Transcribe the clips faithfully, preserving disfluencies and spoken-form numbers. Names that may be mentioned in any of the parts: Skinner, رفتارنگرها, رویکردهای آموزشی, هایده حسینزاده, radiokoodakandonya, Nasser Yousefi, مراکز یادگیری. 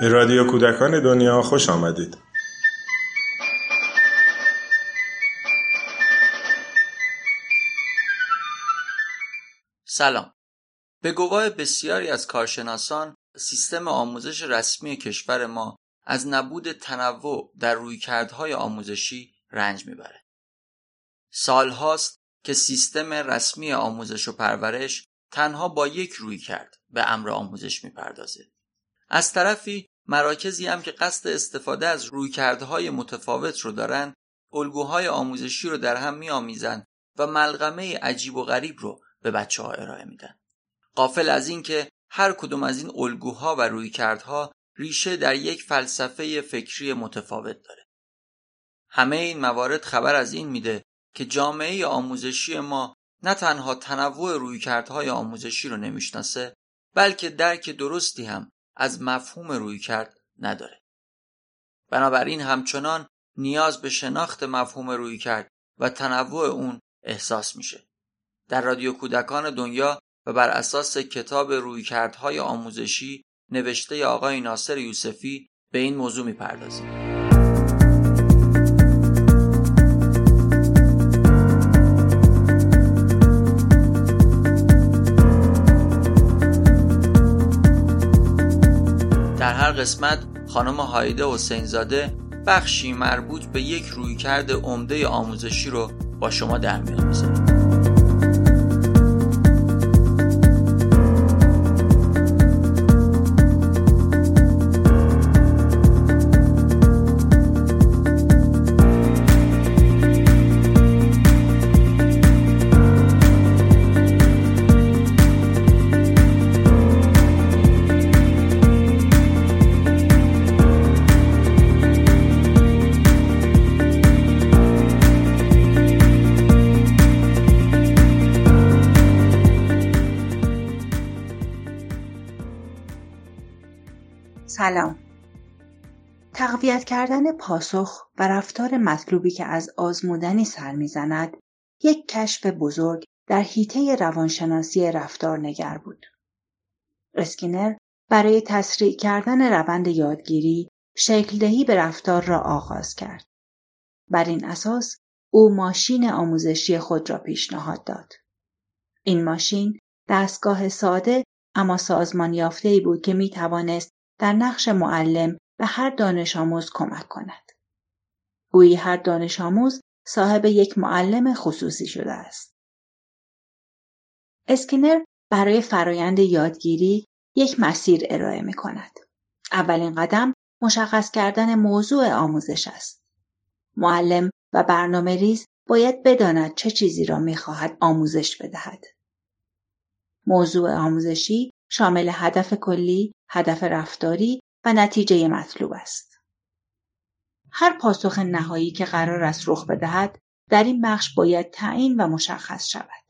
به رادیو کودکان دنیا خوش آمدید. سلام. به گواه بسیاری از کارشناسان، سیستم آموزش رسمی کشور ما از نبود تنوع در رویکردهای آموزشی رنج میبره. سالهاست که سیستم رسمی آموزش و پرورش تنها با یک رویکرد به امر آموزش میپردازه. از طرفی مراکزی هم که قصد استفاده از رویکردهای متفاوت رو دارن، الگوهای آموزشی رو در هم می‌آمیزن و ملغمه عجیب و غریب رو به بچه‌ها ارائه میدن، غافل از این که هر کدوم از این الگوها و رویکردها ریشه در یک فلسفه فکری متفاوت داره. همه این موارد خبر از این میده که جامعه آموزشی ما نه تنها تنوع رویکردهای آموزشی رو نمیشناسه، بلکه درک درستی هم از مفهوم رویکرد نداره. بنابراین همچنان نیاز به شناخت مفهوم رویکرد و تنوع اون احساس میشه. در رادیو کودکان دنیا و بر اساس کتاب رویکردهای آموزشی نوشته آقای ناصر یوسفی به این موضوع میپردازیم. در هر قسمت خانم هایده حسین‌زاده بخشی مربوط به یک رویکرد عمده آموزشی رو با شما در میان میذاره. سلام. تقویت کردن پاسخ و رفتار مطلوبی که از آزمودنی سر می‌زند، یک کشف بزرگ در حیطه روانشناسی رفتارنگر بود. اسکینر برای تسریع کردن روند یادگیری، شکل‌دهی به رفتار را آغاز کرد. بر این اساس، او ماشین آموزشی خود را پیشنهاد داد. این ماشین دستگاه ساده اما سازمان یافته‌ای بود که می‌توانست در نقش معلم به هر دانش آموز کمک کند. گویی هر دانش آموز صاحب یک معلم خصوصی شده است. اسکینر برای فرایند یادگیری یک مسیر ارائه می کند. اولین قدم مشخص کردن موضوع آموزش است. معلم و برنامه ریز باید بداند چه چیزی را می خواهد آموزش بدهد. موضوع آموزشی شامل هدف کلی، هدف رفتاری و نتیجه مطلوب است. هر پاسخ نهایی که قرار است رخ بدهد، در این بخش باید تعیین و مشخص شود.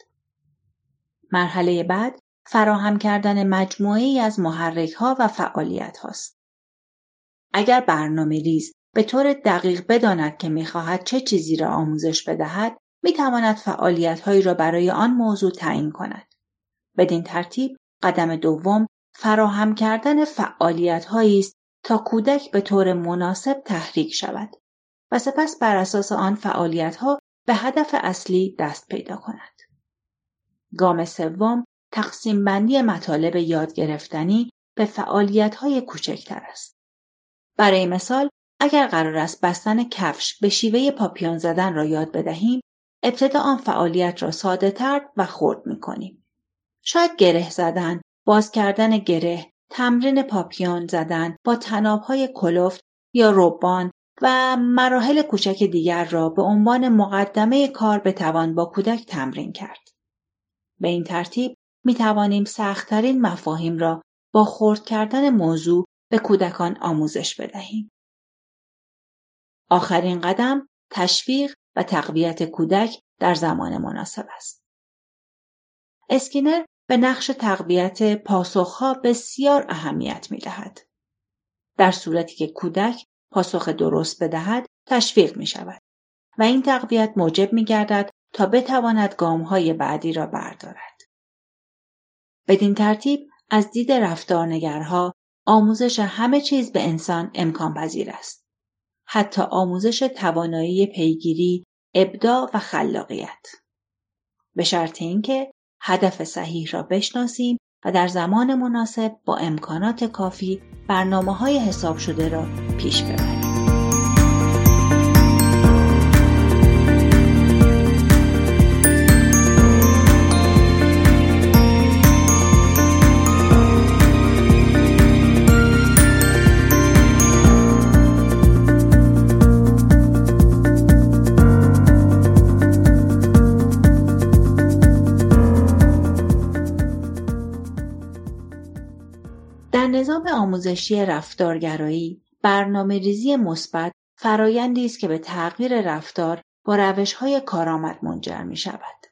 مرحله بعد فراهم کردن مجموعه‌ای از محرک‌ها و فعالیت‌هاست. اگر برنامه‌ریز به طور دقیق بداند که می‌خواهد چه چیزی را آموزش بدهد، می‌تواند فعالیت‌هایی را برای آن موضوع تعیین کند. بدین ترتیب قدم دوم فراهم کردن فعالیت‌هایی است تا کودک به طور مناسب تحریک شود و سپس بر اساس آن فعالیت‌ها به هدف اصلی دست پیدا کند. گام سوم تقسیم بندی مطالب یاد گرفتنی به فعالیت‌های کوچکتر است. برای مثال، اگر قرار است بستن کفش به شیوه پاپیون زدن را یاد بدهیم، ابتدا آن فعالیت را ساده‌تر و خرد می‌کنیم. شاید گره زدن، باز کردن گره، تمرین پاپیون زدن با تناب‌های کلفت یا روبان و مراحل کوچک دیگر را به عنوان مقدمه کار بتوان با کودک تمرین کرد. به این ترتیب می توانیم سخت‌ترین مفاهیم را با خرد کردن موضوع به کودکان آموزش بدهیم. آخرین قدم تشویق و تقویت کودک در زمان مناسب است. اسکینر به نقش تقویت پاسخها بسیار اهمیت می‌دهد. در صورتی که کودک پاسخ درست بدهد، تشویق می‌شود و این تقویت موجب می‌گردد تا بتواند گام‌های بعدی را بردارد. بدین ترتیب از دید رفتارنگرها، آموزش همه چیز به انسان امکان پذیر است. حتی آموزش توانایی پیگیری، ابداع و خلاقیت. به شرط اینکه هدف صحیح را بشناسیم و در زمان مناسب با امکانات کافی برنامه‌های حساب شده را پیش ببریم. نظام آموزشی رفتارگرایی، برنامه‌ریزی مثبت فرآیندی است که به تغییر رفتار با روش‌های کارآمد منجر می‌شود.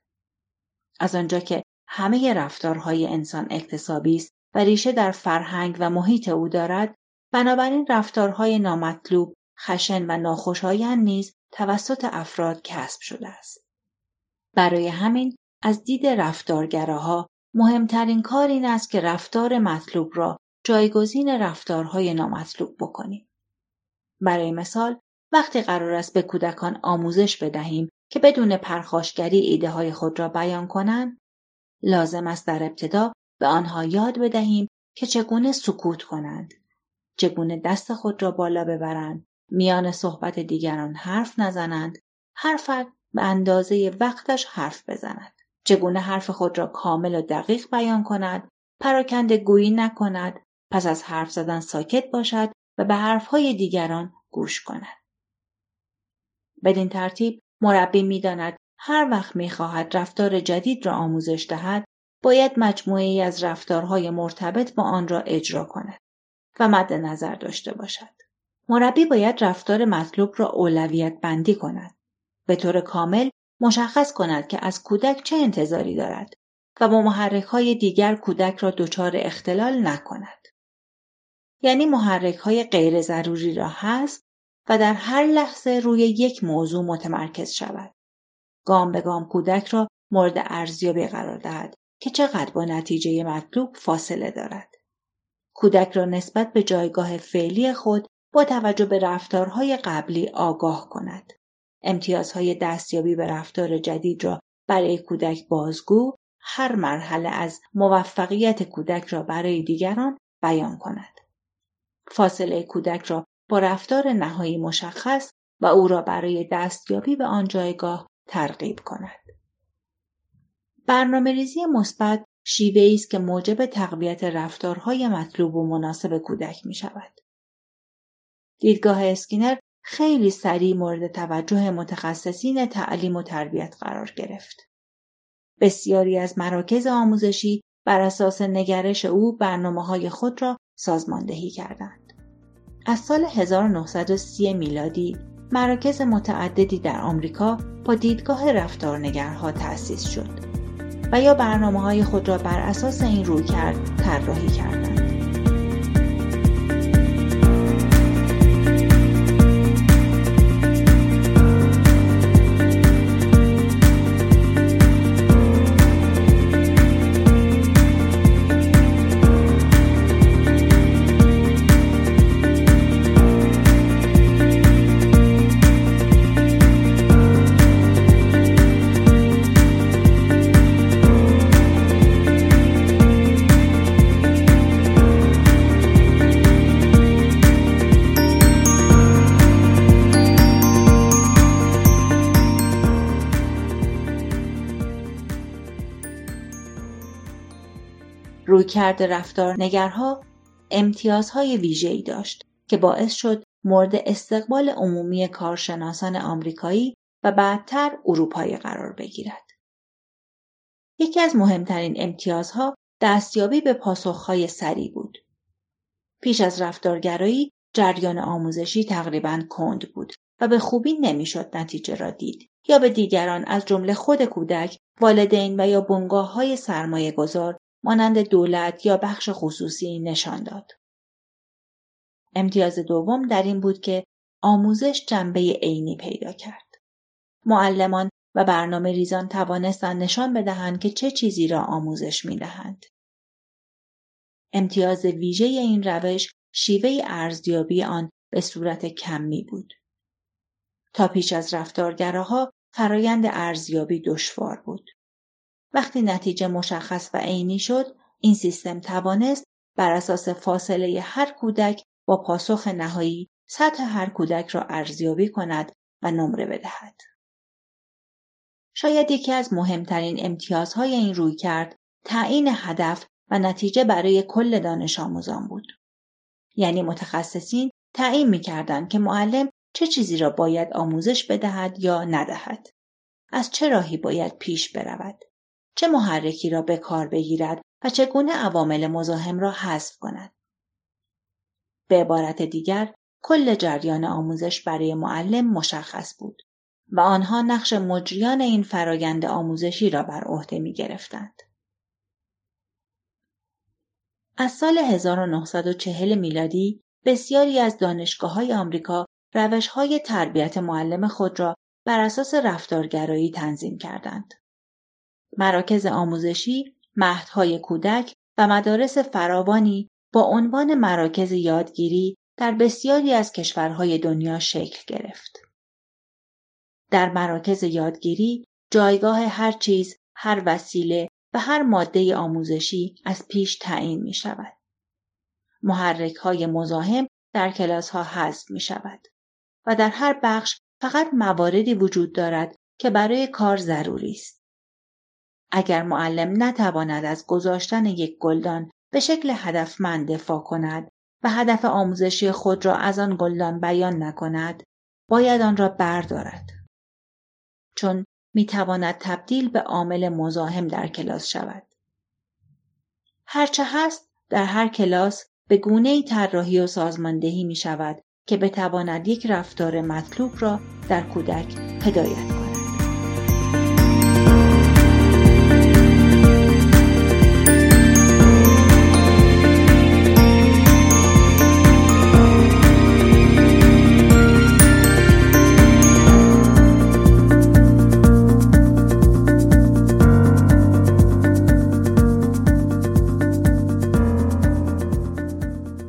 از آنجا که همه رفتارهای انسان اکتسابی است و ریشه در فرهنگ و محیط او دارد، بنابراین رفتارهای نامطلوب، خشن و ناخوشایند نیز توسط افراد کسب شده است. برای همین از دید رفتارگراها مهمترین کار این است که رفتار مطلوب را جایگزین رفتارهای نامطلوب بکنیم. برای مثال، وقتی قرار است به کودکان آموزش بدهیم که بدون پرخاشگری ایده‌های خود را بیان کنند، لازم است در ابتدا به آنها یاد بدهیم که چگونه سکوت کنند، چگونه دست خود را بالا ببرند، میان صحبت دیگران حرف نزنند، هر فرد به اندازه وقتش حرف بزند، چگونه حرف خود را کامل و دقیق بیان کند، پراکنده گویی نکند، پس از حرف زدن ساکت باشد و به حرفهای دیگران گوش کند. بدین ترتیب مربی می داند هر وقت می خواهد رفتار جدید را آموزش دهد، باید مجموعه‌ای از رفتارهای مرتبط با آن را اجرا کند و مد نظر داشته باشد. مربی باید رفتار مطلوب را اولویت بندی کند، به طور کامل مشخص کند که از کودک چه انتظاری دارد و با محرک‌های دیگر کودک را دچار اختلال نکند. یعنی محرک‌های غیر ضروری را حذف و در هر لحظه روی یک موضوع متمرکز شود. گام به گام کودک را مورد ارزیابی قرار دهد که چقدر با نتیجه مطلوب فاصله دارد. کودک را نسبت به جایگاه فعلی خود با توجه به رفتارهای قبلی آگاه کند. امتیازهای دستیابی به رفتار جدید را برای کودک بازگو، هر مرحله از موفقیت کودک را برای دیگران بیان کند. فاصله کودک را با رفتار نهایی مشخص و او را برای دستیابی به آن جایگاه ترغیب کند. برنامه‌ریزی مثبت شیوه‌ای است که موجب تقویت رفتارهای مطلوب و مناسب کودک می شود. دیدگاه اسکینر خیلی سریع مورد توجه متخصصین تعلیم و تربیت قرار گرفت. بسیاری از مراکز آموزشی بر اساس نگرش او برنامه‌های خود را سازماندهی کردند. از سال هزار و نهصد و سی میلادی مراکز متعددی در آمریکا با دیدگاه رفتارنگرها تأسیس شد و یا برنامه‌های خود را بر اساس این رویکرد طراحی کردند. رویکرد رفتارنگرها امتیازهای ویژه‌ای داشت که باعث شد مورد استقبال عمومی کارشناسان آمریکایی و بعدتر اروپایی قرار بگیرد. یکی از مهمترین امتیازها دستیابی به پاسخهای سریع بود. پیش از رفتارگرایی جریان آموزشی تقریباً کند بود و به خوبی نمیشد نتیجه را دید یا به دیگران از جمله خود کودک، والدین و یا بنگاه‌های سرمایه‌گذار مانند دولت یا بخش خصوصی نشان داد. امتیاز دوم در این بود که آموزش جنبه عینی پیدا کرد. معلمان و برنامه ریزان توانستند نشان بدهند که چه چیزی را آموزش می دهند. امتیاز ویژه این روش شیوه ارزیابی آن به صورت کمی بود. تا پیش از رفتارگراها فرایند ارزیابی دشوار بود. وقتی نتیجه مشخص و عینی شد، این سیستم توانست بر اساس فاصله هر کودک با پاسخ نهایی سطح هر کودک را ارزیابی کند و نمره بدهد. شاید یکی از مهمترین امتیازهای این رویکرد تعیین هدف و نتیجه برای کل دانش آموزان بود. یعنی متخصصین تعیین می‌کردند که معلم چه چیزی را باید آموزش بدهد یا ندهد، از چه راهی باید پیش برود، چه محرکی را به کار بگیرد و چگونه عوامل مزاحم را حذف کند. به عبارت دیگر، کل جریان آموزش برای معلم مشخص بود و آنها نقش مجریان این فرایند آموزشی را بر عهده می‌گرفتند. از سال هزار و نهصد و چهل میلادی بسیاری از دانشگاه‌های آمریکا روش‌های تربیت معلم خود را بر اساس رفتارگرایی تنظیم کردند. مراکز آموزشی، مهدهای کودک و مدارس فراوانی با عنوان مراکز یادگیری در بسیاری از کشورهای دنیا شکل گرفت. در مراکز یادگیری، جایگاه هر چیز، هر وسیله و هر ماده آموزشی از پیش تعیین می شود. محرک‌های مزاحم در کلاس‌ها حذف می شود و در هر بخش فقط مواردی وجود دارد که برای کار ضروری است. اگر معلم نتواند از گذاشتن یک گلدان به شکل هدفمند دفاع کند و هدف آموزشی خود را از آن گلدان بیان نکند، باید آن را بردارد. چون میتواند تبدیل به عامل مزاحم در کلاس شود. هرچه هست در هر کلاس به گونه‌ای طراحی و سازماندهی می شود که بتواند یک رفتار مطلوب را در کودک هدایت کند.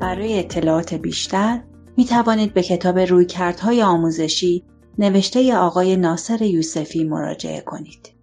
برای اطلاعات بیشتر می توانید به کتاب رویکردهای آموزشی نوشته آقای ناصر یوسفی مراجعه کنید.